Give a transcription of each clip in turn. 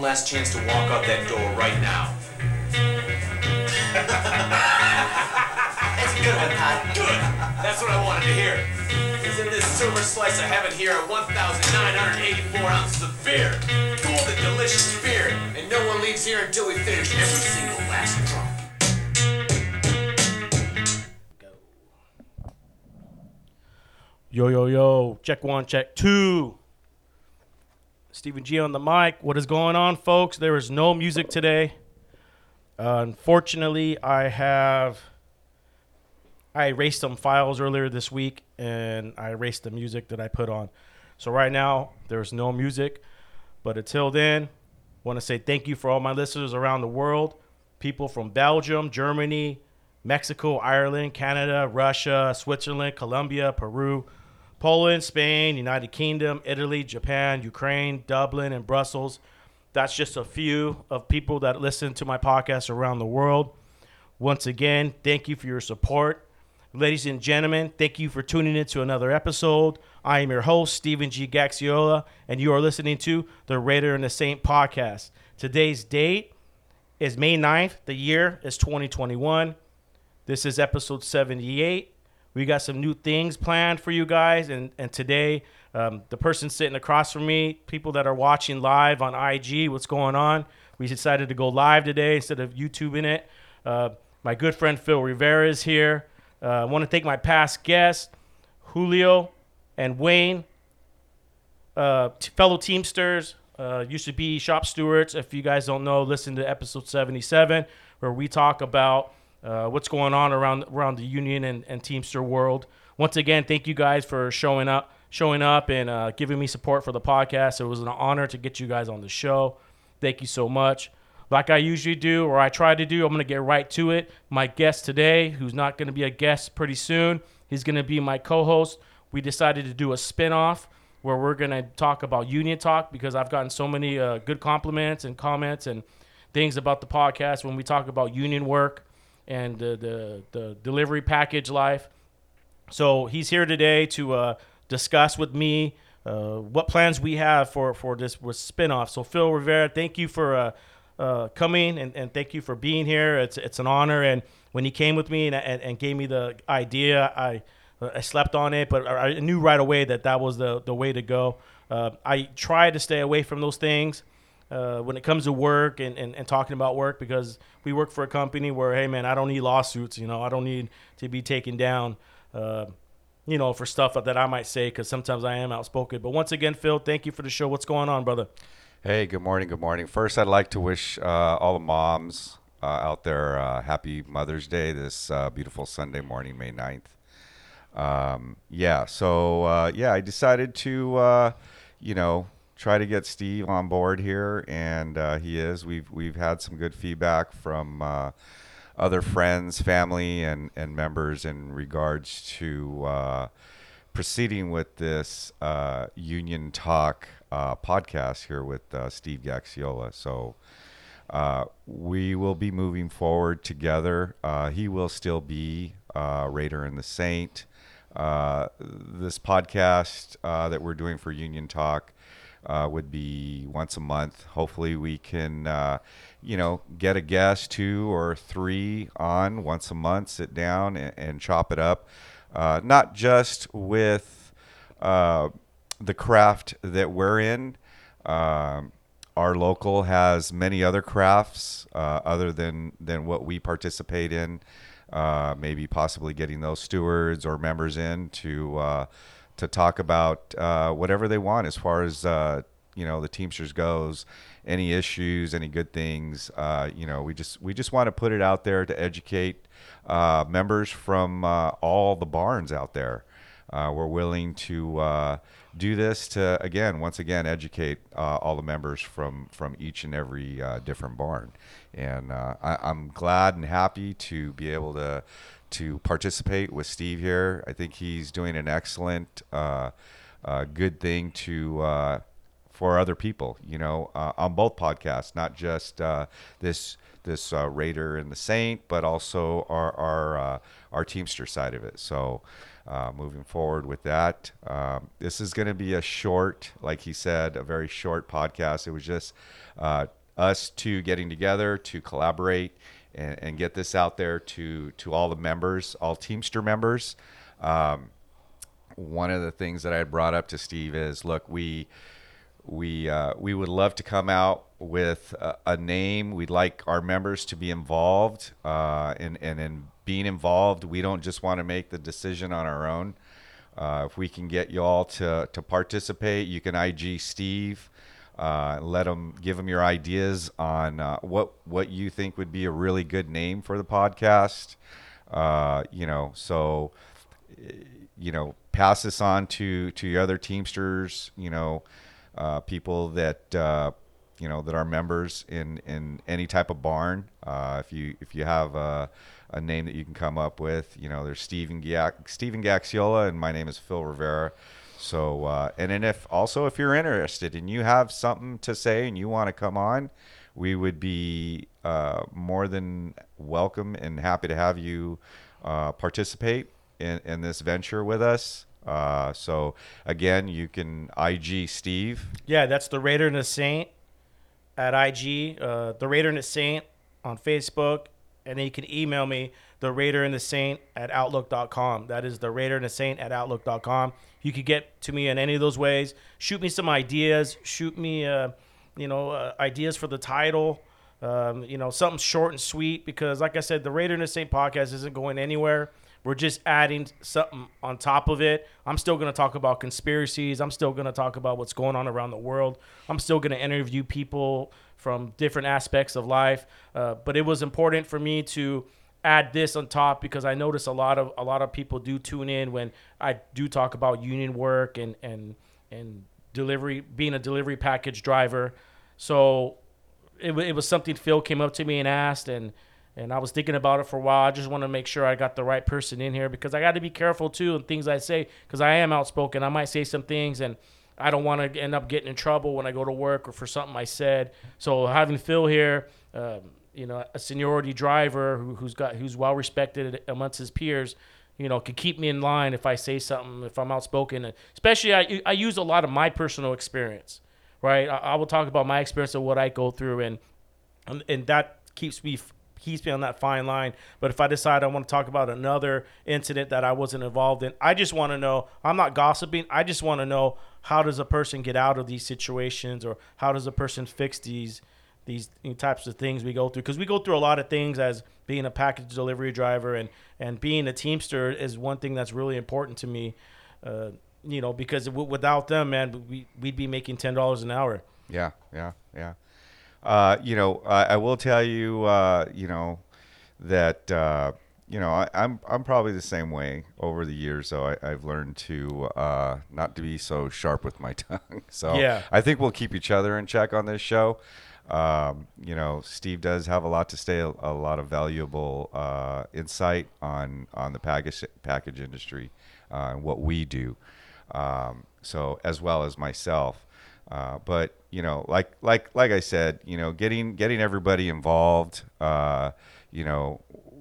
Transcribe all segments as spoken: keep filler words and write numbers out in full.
Last chance to walk out that door right now. That's a good one, Todd. Good! That's what I wanted to hear. Because in this silver slice I have it here are one thousand nine hundred eighty-four ounces of beer. Cold and delicious beer. And no one leaves here until we finish every single last drop. Go. Yo, yo, yo. Check one, check two. Stephen G on the mic. What is going on, folks? There is no music today. Uh, unfortunately, I have I erased some files earlier this week, and I erased the music that I put on. So right now, there's no music. But until then, I want to say thank you for all my listeners around the world. People from Belgium, Germany, Mexico, Ireland, Canada, Russia, Switzerland, Colombia, Peru, Poland, Spain, United Kingdom, Italy, Japan, Ukraine, Dublin, and Brussels. That's just a few of people that listen to my podcast around the world. Once again, thank you for your support. Ladies and gentlemen, thank you for tuning in to another episode. I am your host, Stephen G. Gaxiola, and you are listening to the Raider and the Saint podcast. Today's date is May ninth. The year is twenty twenty-one. This is episode seventy-eight. We got some new things planned for you guys, and, and today, um, the person sitting across from me, people that are watching live on I G, what's going on? We decided to go live today instead of YouTubing it. Uh, my good friend Phil Rivera is here. Uh, I want to thank my past guests, Julio and Wayne, uh, t- fellow Teamsters, uh, used to be shop stewards. If you guys don't know, listen to episode seventy-seven, where we talk about Uh, what's going on around around the union and, and Teamster world. Once again, thank you guys for showing up showing up and uh, giving me support for the podcast. It was an honor to get you guys on the show. Thank you so much. Like I usually do, or I try to do, I'm going to get right to it. My guest today, who's not going to be a guest pretty soon, he's going to be my co-host. We decided to do a spinoff where we're going to talk about union talk because I've gotten so many uh, good compliments and comments and things about the podcast when we talk about union work and the, the the delivery package life. So he's here today to uh, discuss with me uh, what plans we have for, for this with spinoff. So Phil Rivera, thank you for uh, uh, coming and, and thank you for being here. It's it's an honor. And when he came with me and and, and gave me the idea, I I slept on it, but I knew right away that that was the, the way to go. Uh, I try to stay away from those things Uh, when it comes to work and, and, and talking about work, because we work for a company where, hey, man, I don't need lawsuits. You know, I don't need to be taken down, uh, you know, for stuff that I might say, because sometimes I am outspoken. But once again, Phil, thank you for the show. What's going on, brother? Hey, good morning. Good morning. First, I'd like to wish uh, all the moms uh, out there uh, happy Mother's Day this uh, beautiful Sunday morning, May ninth. Um, yeah. So, uh, yeah, I decided to, uh, you know, try to get Steve on board here, and uh, he is. We've we've had some good feedback from uh, other friends, family, and, and members in regards to uh, proceeding with this uh, Union Talk uh, podcast here with uh, Steve Gaxiola. So uh, we will be moving forward together. Uh, he will still be uh, Raider and the Saint. Uh, this podcast uh, that we're doing for Union Talk Uh, would be once a month. Hopefully we can, uh, you know, get a guest, two or three on once a month, sit down and, and chop it up. Uh, not just with uh, the craft that we're in. Uh, our local has many other crafts uh, other than, than what we participate in. Uh, maybe possibly getting those stewards or members in to, uh, to talk about uh, whatever they want as far as, uh, you know, the Teamsters goes, any issues, any good things, uh, you know, we just we just want to put it out there to educate uh, members from uh, all the barns out there. Uh, we're willing to uh, do this to, again, once again, educate uh, all the members from, from each and every uh, different barn. And uh, I, I'm glad and happy to be able to to participate with Steve here. I think he's doing an excellent, uh, uh, good thing to uh, for other people, you know, uh, on both podcasts, not just uh, this this uh, Raider and the Saint, but also our our, uh, our Teamster side of it. So. Uh, moving forward with that. Um, this is going to be a short, like he said, a very short podcast. It was just uh, us two getting together to collaborate and, and get this out there to, to all the members, all Teamster members. Um, one of the things that I brought up to Steve is, look, we we uh, we would love to come out with a, a name. We'd like our members to be involved uh, and, and in being involved. We don't just want to make the decision on our own. Uh, if we can get y'all to to participate, you can I G Steve, uh, let him give him your ideas on uh, what what you think would be a really good name for the podcast. Uh, you know, so you know, pass this on to to your other Teamsters. You know, uh, people that uh, you know that are members in in any type of barn. Uh, if you if you have a a name that you can come up with, you know, there's Stephen Gaxiola and my name is Phil Rivera. So, uh, and then if also if you're interested and you have something to say and you want to come on, we would be uh, more than welcome and happy to have you uh, participate in, in this venture with us. Uh, so again, you can I G Steve. Yeah, that's the Raider and the Saint at I G, uh, the Raider and the Saint on Facebook. And then you can email me, the Raider and the Saint at outlook dot com. That is the Raider and the Saint at outlook dot com. You could get to me in any of those ways. Shoot me some ideas. Shoot me, uh, you know, uh, ideas for the title. Um, you know, something short and sweet. Because, like I said, the Raider and the Saint podcast isn't going anywhere. We're just adding something on top of it. I'm still going to talk about conspiracies. I'm still going to talk about what's going on around the world. I'm still going to interview people from different aspects of life. Uh, but it was important for me to add this on top because I notice a lot of a lot of people do tune in when I do talk about union work and and, and delivery, being a delivery package driver. So it, it was something Phil came up to me and asked, and, and I was thinking about it for a while. I just want to make sure I got the right person in here because I got to be careful, too, in things I say because I am outspoken. I might say some things and I don't want to end up getting in trouble when I go to work or for something I said. So having Phil here, um, you know, a seniority driver who, who's got who's well respected amongst his peers, you know, could keep me in line if I say something, if I'm outspoken. And especially, I I use a lot of my personal experience, right? I, I will talk about my experience of what I go through, and and, and that keeps me. keeps me on that fine line. But if I decide I want to talk about another incident that I wasn't involved in, I just want to know, I'm not gossiping. I just want to know, how does a person get out of these situations, or how does a person fix these, these types of things we go through? Because we go through a lot of things as being a package delivery driver, and, and being a Teamster is one thing that's really important to me, uh, you know, because w- without them, man, we, we'd be making ten dollars an hour. Yeah, yeah, yeah. Uh, you know, I, I will tell you, uh, you know, that, uh, you know, I, I'm I'm probably the same way over the years. So I, I've learned to uh, not to be so sharp with my tongue. So yeah. I think we'll keep each other in check on this show. Um, you know, Steve does have a lot to say, a, a lot of valuable uh, insight on, on the package, package industry uh, and what we do. Um, so as well as myself. Uh, but, you know, like, like, like I said, you know, getting, getting everybody involved, uh, you know,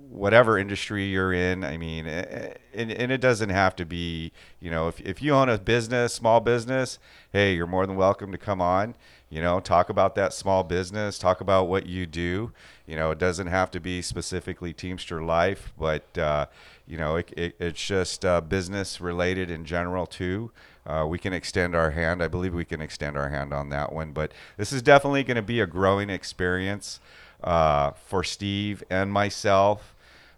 whatever industry you're in, I mean, and, and it doesn't have to be, you know, if, if you own a business, small business, hey, you're more than welcome to come on, you know, talk about that small business, talk about what you do. You know, it doesn't have to be specifically Teamster life, but, uh, you know, it, it, it's just uh, business related in general too. Uh, we can extend our hand. I believe we can extend our hand on that one. But this is definitely going to be a growing experience uh, for Steve and myself.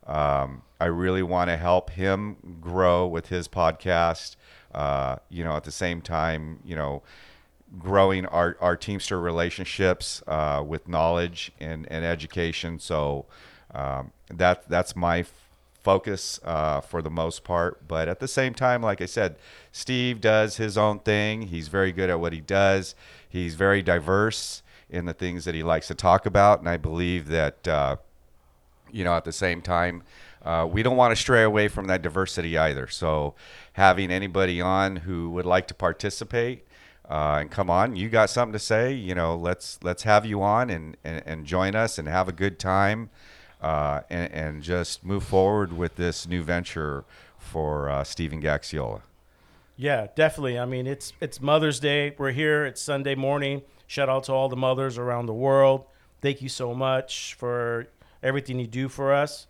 Um, I really want to help him grow with his podcast. Uh, you know, at the same time, you know, growing our, our Teamster relationships uh, with knowledge and, and education. So um, that that's my f- focus uh, for the most part. But at the same time, like I said, Steve does his own thing. He's very good at what he does. He's very diverse in the things that he likes to talk about. And I believe that, uh, you know, at the same time, Uh, we don't want to stray away from that diversity either. So having anybody on who would like to participate uh, and come on, you got something to say, you know, let's let's have you on and, and, and join us and have a good time uh, and, and just move forward with this new venture for uh, Stephen Gaxiola. Yeah, definitely. I mean, it's it's Mother's Day. We're here. It's Sunday morning. Shout out to all the mothers around the world. Thank you so much for everything you do for us.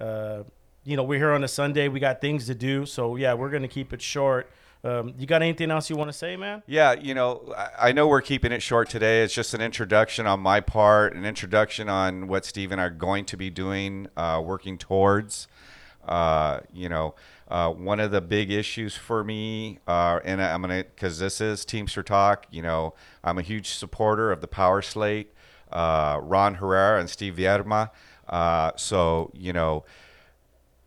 Uh, you know, we're here on a Sunday. We got things to do. So, yeah, we're going to keep it short. Um, you got anything else you want to say, man? Yeah, you know, I know we're keeping it short today. It's just an introduction on my part, an introduction on what Steve and I are going to be doing, uh, working towards. Uh, you know, uh, one of the big issues for me, uh, and I'm going to, because this is Teamster Talk, you know, I'm a huge supporter of the Power Slate, uh, Ron Herrera and Steve Vairma. Uh, so, you know,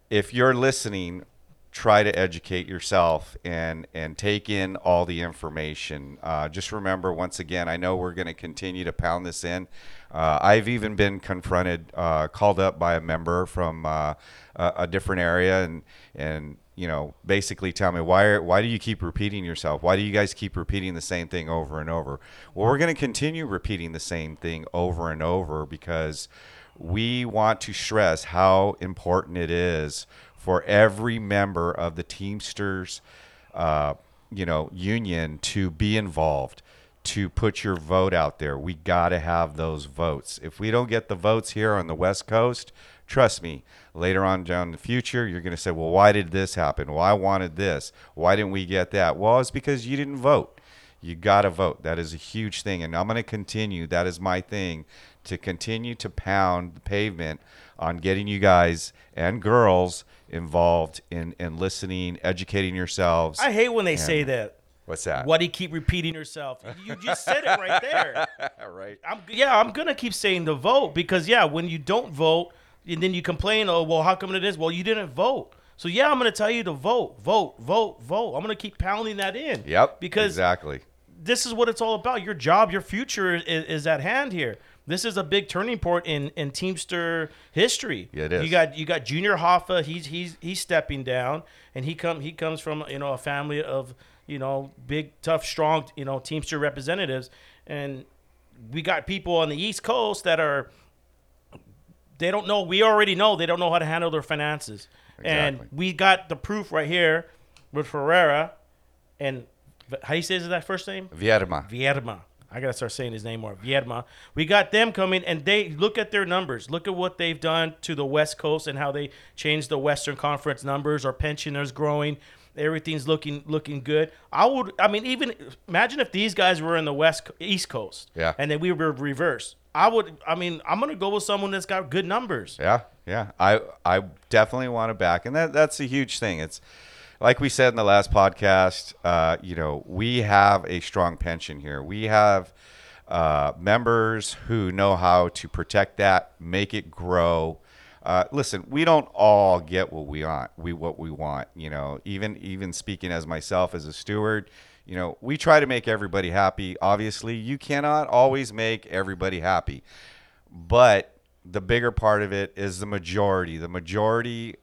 if you're listening, try to educate yourself and, and take in all the information. Uh, just remember, once again, I know we're going to continue to pound this in. Uh, I've even been confronted, uh, called up by a member from uh, a, a different area and, and you know, basically tell me, why are, why do you keep repeating yourself? Why do you guys keep repeating the same thing over and over? Well, we're going to continue repeating the same thing over and over because we want to stress how important it is for every member of the Teamsters, uh, you know, union to be involved, to put your vote out there. We got to have those votes. If we don't get the votes here on the West Coast, trust me, later on down the future, you're going to say, well, why did this happen? Well, I wanted this. Why didn't we get that? Well, it's because you didn't vote. You got to vote. That is a huge thing. And I'm going to continue. That is my thing, to continue to pound the pavement on getting you guys and girls involved in, in listening, educating yourselves. I hate when they and, say that. What's that? Why do you keep repeating yourself? You just said it right there. Right. I'm, yeah, I'm going to keep saying the vote because, yeah, when you don't vote and then you complain, oh, well, how come it is? Well, you didn't vote. So, yeah, I'm going to tell you to vote, vote, vote, vote. I'm going to keep pounding that in. Yep, because exactly. This is what it's all about. Your job, your future is, is at hand here. This is a big turning point in, in Teamster history. Yeah, it is. You got you got Junior Hoffa. He's he's he's stepping down, and he come he comes from you know a family of you know big, tough, strong you know Teamster representatives, and we got people on the East Coast that are they don't know. We already know they don't know how to handle their finances, exactly. And we got the proof right here with Ferreira, and how do you say that first name? Vairma. Vairma. I got to start saying his name more. Vairma. We got them coming, and they look at their numbers. Look at what they've done to the West Coast and how they changed the Western Conference numbers. Our pensioners growing. Everything's looking looking good. I would. I mean, even imagine if these guys were in the West East Coast, yeah, and then we were reversed. I would. I mean, I'm gonna go with someone that's got good numbers. Yeah, yeah. I I definitely want to back, and that that's a huge thing. It's. Like we said in the last podcast, uh, you know, we have a strong pension here. We have uh, members who know how to protect that, make it grow. Uh, listen, we don't all get what we want. We what we want, you know. Even even speaking as myself as a steward, you know, we try to make everybody happy. Obviously, you cannot always make everybody happy, but the bigger part of it is the majority. The majority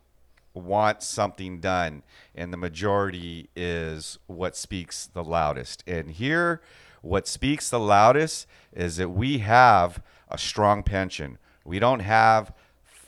want something done, and the majority is what speaks the loudest. And here, what speaks the loudest is that we have a strong pension. We don't have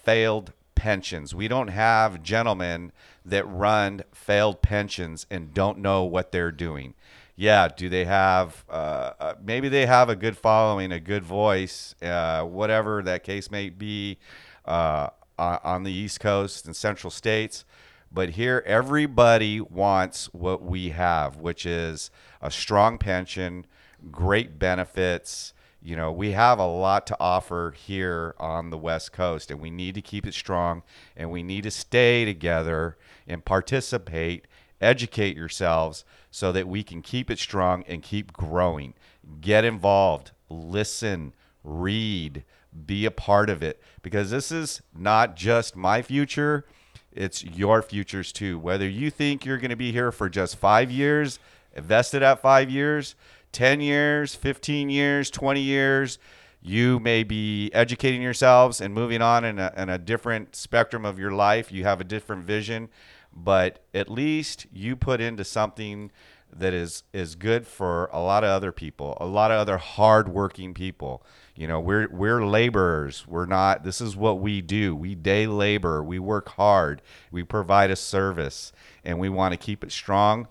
failed pensions. We don't have gentlemen that run failed pensions and don't know what they're doing. Yeah, do they have, uh, maybe they have a good following, a good voice, uh, whatever that case may be, uh, Uh, on the East Coast and Central States. But here, everybody wants what we have, which is a strong pension, great benefits. You know, we have a lot to offer here on the West Coast, and we need to keep it strong, and we need to stay together and participate educate yourselves so that we can keep it strong and keep growing. Get involved, listen, read, be a part of it, because this is not just my future, it's your futures too. Whether you think you're going to be here for just five years, invested at five years, ten years, fifteen years, twenty years, you may be educating yourselves and moving on in a, in a different spectrum of your life. You have a different vision, but at least you put into something that is, is good for a lot of other people, a lot of other hardworking people. You know, we're, we're laborers. We're not, this is what we do. We day labor, we work hard, we provide a service, and we want to keep it strong.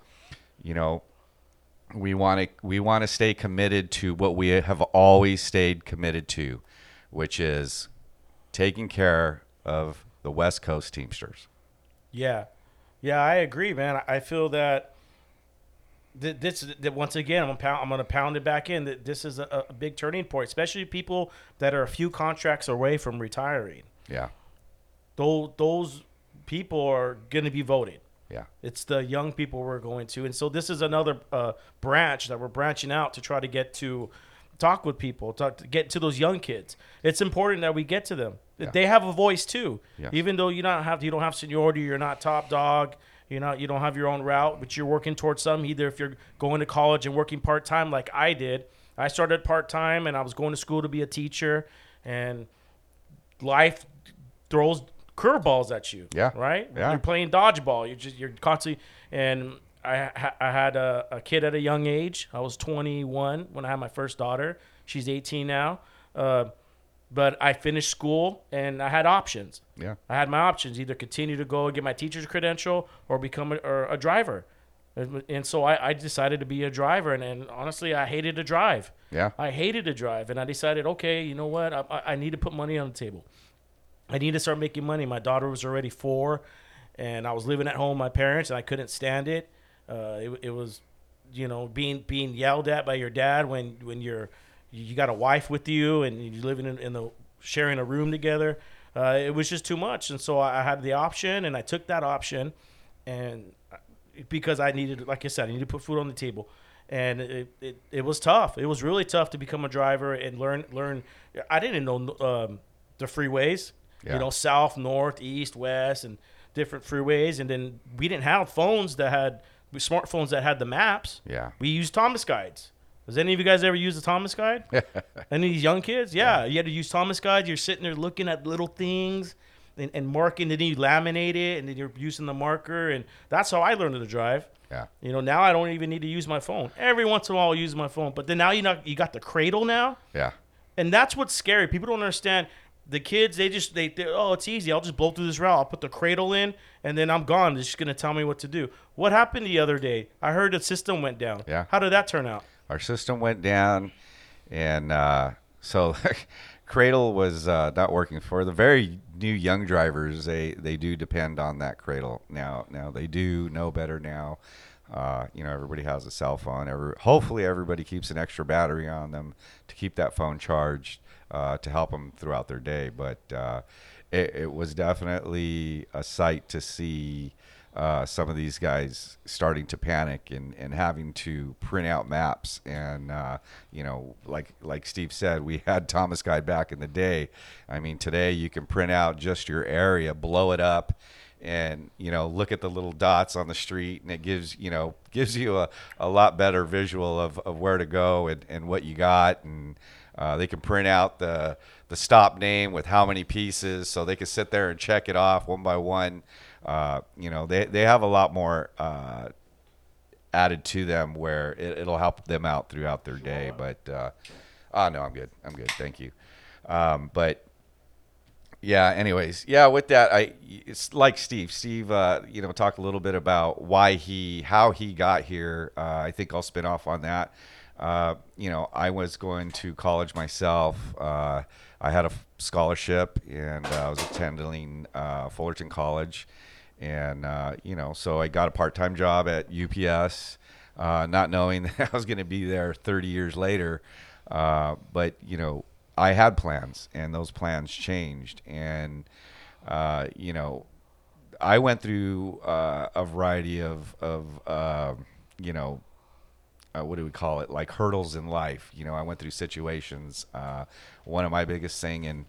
You know, we want to, we want to stay committed to what we have always stayed committed to, which is taking care of the West Coast Teamsters. Yeah. Yeah, I agree, man. I feel that, This that once again, I'm, pound, I'm going to pound it back in that this is a, a big turning point, especially people that are a few contracts away from retiring. Yeah, those those people are going to be voted. Yeah, it's the young people we're going to, and so this is another uh, branch that we're branching out to try to get to talk with people, talk to get to those young kids. It's important that we get to them. Yeah. They have a voice too, yeah. Even though you don't have you don't have seniority, you're not top dog. You know, you don't have your own route, but you're working towards something. Either if you're going to college and working part-time like I did. I started part-time, and I was going to school to be a teacher, and life throws curveballs at you. Yeah. Right? Yeah. You're playing dodgeball. You're just, you're constantly – and I I had a, a kid at a young age. I was twenty-one when I had my first daughter. She's eighteen now. Uh, but I finished school, and I had options. Yeah, I had my options: either continue to go and get my teacher's credential, or become a, or a driver. And, and so I, I decided to be a driver. And, and honestly, I hated to drive. Yeah, I hated to drive, and I decided, okay, you know what? I, I need to put money on the table. I need to start making money. My daughter was already four, and I was living at home with my parents, and I couldn't stand it. Uh, it, it was, you know, being being yelled at by your dad when when you're. You got a wife with you, and you're living in, in the sharing a room together. Uh, it was just too much, and so I had the option, and I took that option, and because I needed, like I said, I needed to put food on the table, and it it, it was tough. It was really tough to become a driver and learn learn. I didn't know um, the freeways, yeah. You know, south, north, east, west, and different freeways, and then we didn't have phones that had smartphones that had the maps. Yeah, we used Thomas Guides. Does any of you guys ever use the Thomas Guide? Any of these young kids? Yeah, yeah, you had to use Thomas Guide. You're sitting there looking at little things and, and marking, and then you laminate it, and then you're using the marker, and that's how I learned to drive. Yeah. You know, now I don't even need to use my phone. Every once in a while I'll use my phone, but then now you not, you got the cradle now. Yeah. And that's what's scary. People don't understand. The kids, they just, they, they oh, it's easy. I'll just blow through this route. I'll put the cradle in, and then I'm gone. It's just going to tell me what to do. What happened the other day? I heard the system went down. Yeah. How did that turn out? Our system went down, and uh, so cradle was uh, not working for the very new young drivers. They they do depend on that cradle now. Now they do know better now. Uh, you know, everybody has a cell phone. Every, hopefully, everybody keeps an extra battery on them to keep that phone charged uh, to help them throughout their day. But uh, it, it was definitely a sight to see. Uh, some of these guys starting to panic and, and having to print out maps. And, uh, you know, like like Steve said, we had Thomas Guide back in the day. I mean, today you can print out just your area, blow it up, and, you know, look at the little dots on the street. And it gives, you know, gives you a, a lot better visual of, of where to go and, and what you got. And uh, they can print out the, the stop name with how many pieces. So they can sit there and check it off one by one. Uh, you know, they, they have a lot more uh, added to them where it, it'll help them out throughout their day. But, uh, oh, no, I'm good. I'm good. Thank you. Um, but, yeah, anyways, yeah, with that, I it's like Steve. Steve, uh, you know, talked a little bit about why he, how he got here. Uh, I think I'll spin off on that. Uh, you know, I was going to college myself. Uh, I had a scholarship, and uh, I was attending uh, Fullerton College. And, uh, you know, so I got a part-time job at U P S, uh, not knowing that I was going to be there thirty years later. Uh, but, you know, I had plans, and those plans changed. And, uh, you know, I went through uh, a variety of, of uh, you know, uh, what do we call it? Like hurdles in life. You know, I went through situations. Uh, one of my biggest thing and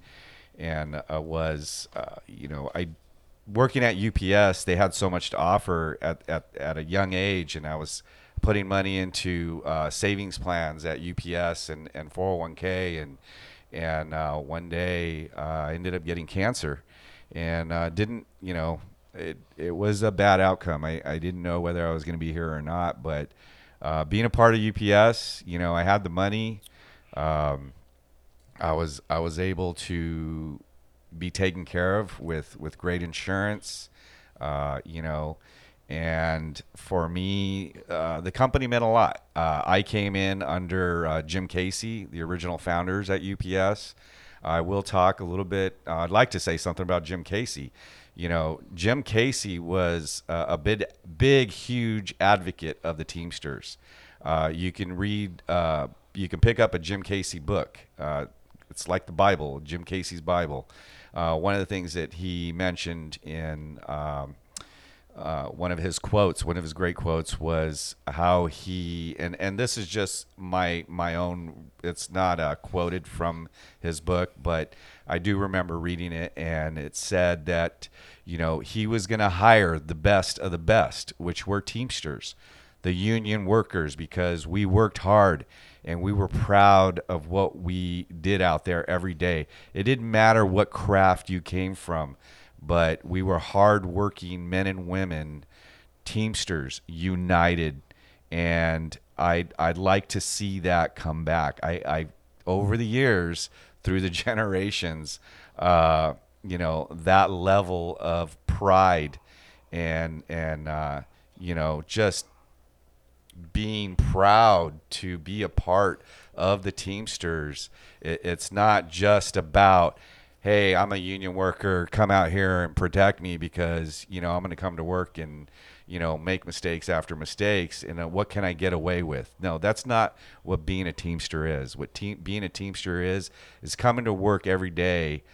and uh, was, uh, you know, I working at U P S. They had so much to offer at, at, at a young age, and I was putting money into uh, savings plans at U P S and, and four oh one k, and and uh, one day uh, I ended up getting cancer. And uh, didn't, you know, it it was a bad outcome. I, I didn't know whether I was going to be here or not. But uh, being a part of U P S, you know, I had the money. Um, I was I was able to be taken care of with, with great insurance, uh, you know. And for me, uh, the company meant a lot. Uh, I came in under uh, Jim Casey, the original founders at U P S. I will talk a little bit. Uh, I'd like to say something about Jim Casey. You know, Jim Casey was uh, a big, big, huge advocate of the Teamsters. Uh, you can read, uh, you can pick up a Jim Casey book. Uh, it's like the Bible, Jim Casey's Bible. Uh, one of the things that he mentioned in um, uh, one of his quotes, one of his great quotes, was how he, and, and this is just my my own, it's not uh, quoted from his book, but I do remember reading it, and it said that, you know, he was going to hire the best of the best, which were Teamsters, the union workers, because we worked hard and we were proud of what we did out there every day. It didn't matter what craft you came from, but we were hardworking men and women, Teamsters united, and I'd, I'd like to see that come back. I, I over the years, through the generations, uh, you know, that level of pride and, and uh, you know, just being proud to be a part of the Teamsters. It, it's not just about, hey, I'm a union worker, come out here and protect me because, you know, I'm going to come to work and, you know, make mistakes after mistakes. And uh, what can I get away with? No, that's not what being a Teamster is. What te- being a Teamster is, is coming to work every day,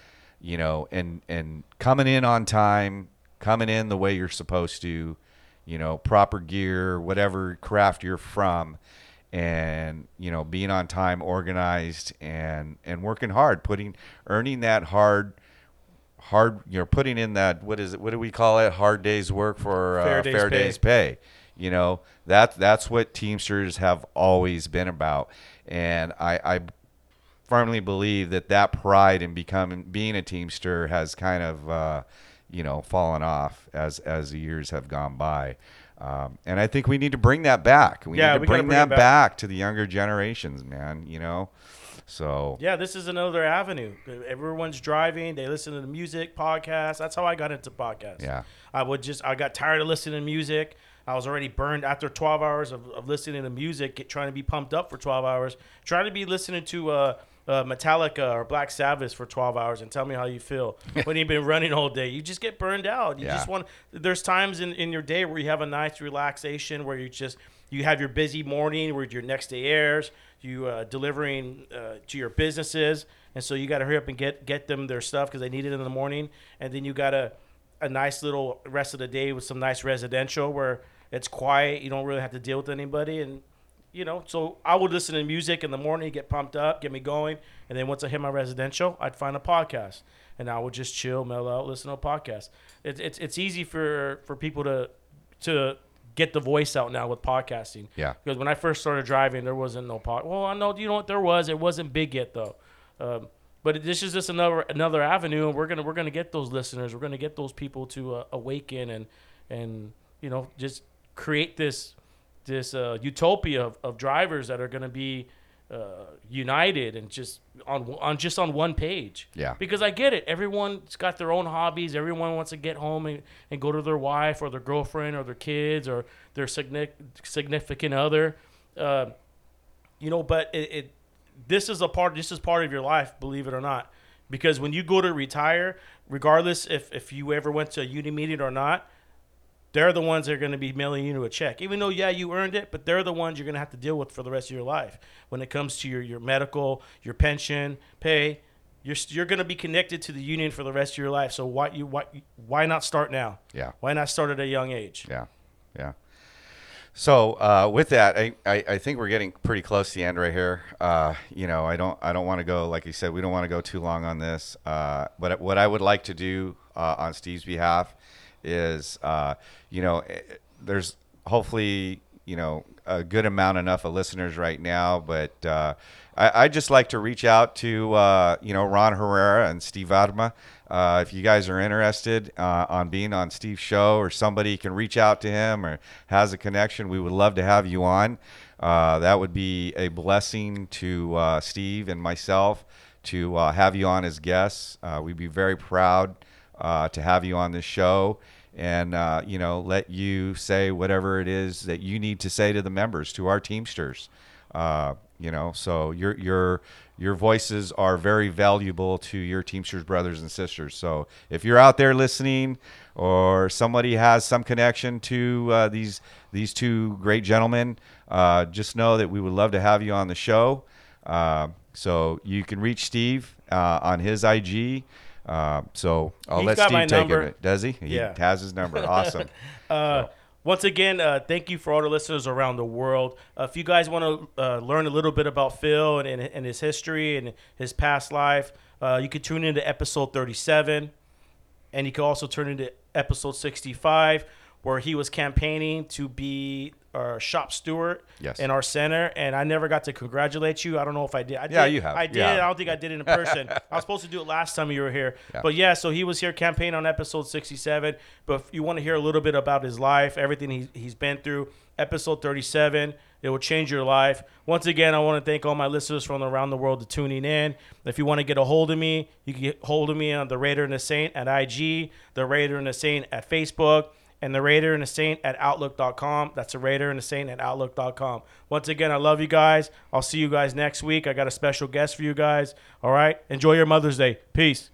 you know, and, and coming in on time, coming in the way you're supposed to, you know, proper gear, whatever craft you're from, and, you know, being on time, organized, and, and working hard, putting, earning that hard, hard, you know, putting in that, what is it, what do we call it? Hard day's work for uh, fair, day's, fair pay. day's pay. You know, that, that's what Teamsters have always been about. And I, I firmly believe that that pride in becoming, being a Teamster has kind of, uh, you know, fallen off as, as the years have gone by. Um, and I think we need to bring that back. We yeah, need to we bring, bring that back. back to the younger generations, man, you know? So yeah, this is another avenue. Everyone's driving. They listen to the music, podcasts. That's how I got into podcasts. Yeah. I would just, I got tired of listening to music. I was already burned after twelve hours of, of listening to music, get, trying to be pumped up for twelve hours, trying to be listening to, uh, Uh, Metallica or Black Sabbath for twelve hours and tell me how you feel when you've been running all day. You just get burned out. You yeah. just want. There's times in, in your day where you have a nice relaxation, where you just you have your busy morning, where your next day airs, you uh, delivering uh, to your businesses, and so you got to hurry up and get get them their stuff because they need it in the morning, and then you got a a nice little rest of the day with some nice residential where it's quiet. You don't really have to deal with anybody and. You know, so I would listen to music in the morning, get pumped up, get me going. And then once I hit my residential, I'd find a podcast. And I would just chill, mellow out, listen to a podcast. It, it's it's easy for, for people to to get the voice out now with podcasting. Yeah. Because when I first started driving, there wasn't no pod. Well, I know, you know what there was? It wasn't big yet, though. Um, but this is just another another avenue. And we're going to we're gonna get those listeners. We're going to get those people to uh, awaken and, and, you know, just create this this uh, utopia of, of drivers that are going to be uh, united and just on on just on one page. Yeah. Because I get it. Everyone's got their own hobbies. Everyone wants to get home and, and go to their wife or their girlfriend or their kids or their significant other. Uh, you know, but it, it this is a part this is part of your life, believe it or not. Because when you go to retire, regardless if, if you ever went to a uni meeting or not, they're the ones that are going to be mailing you a check. Even though, yeah, you earned it, but they're the ones you're going to have to deal with for the rest of your life. When it comes to your, your medical, your pension, pay, You're you're going to be connected to the union for the rest of your life. So why you why why not start now? Yeah. Why not start at a young age? Yeah, yeah. So uh, with that, I, I, I think we're getting pretty close to the end right here. Uh, you know, I don't I don't want to go, like you said, we don't want to go too long on this. Uh, but what I would like to do uh, on Steve's behalf is, uh, you know, there's hopefully, you know, a good amount enough of listeners right now, but uh, I, I'd just like to reach out to, uh, you know, Ron Herrera and Steve Vairma. Uh, if you guys are interested uh, on being on Steve's show, or somebody can reach out to him or has a connection, we would love to have you on. Uh, that would be a blessing to uh, Steve and myself to uh, have you on as guests. Uh, we'd be very proud uh, to have you on this show. And, uh, you know, let you say whatever it is that you need to say to the members, to our Teamsters, uh, you know, so your, your, your voices are very valuable to your Teamsters brothers and sisters. So if you're out there listening, or somebody has some connection to uh, these, these two great gentlemen, uh, just know that we would love to have you on the show. Uh, so you can reach Steve uh, on his I G. Uh, so I'll He's let Steve take number. it. Does he? He yeah. has his number. Awesome. uh, so. Once again, uh, thank you for all the listeners around the world. Uh, if you guys want to uh, learn a little bit about Phil and, and, and his history and his past life, uh, you can tune into episode thirty-seven, and you can also turn into episode sixty-five, where he was campaigning to be our shop steward yes. in our center, and I never got to congratulate you. I don't know if I did. I yeah, did. you have. I did. Yeah. I don't think I did it in person. I was supposed to do it last time you were here. Yeah. But, yeah, so he was here campaigning on episode sixty-seven. But if you want to hear a little bit about his life, everything he, he's been through, episode thirty-seven, it will change your life. Once again, I want to thank all my listeners from around the world for tuning in. If you want to get a hold of me, you can get hold of me on The Raider and the Saint at I G, The Raider and the Saint at Facebook, and The Raider and the Saint at outlook dot com. That's The Raider and the Saint at outlook dot com. Once again, I love you guys. I'll see you guys next week. I got a special guest for you guys. All right? Enjoy your Mother's Day. Peace.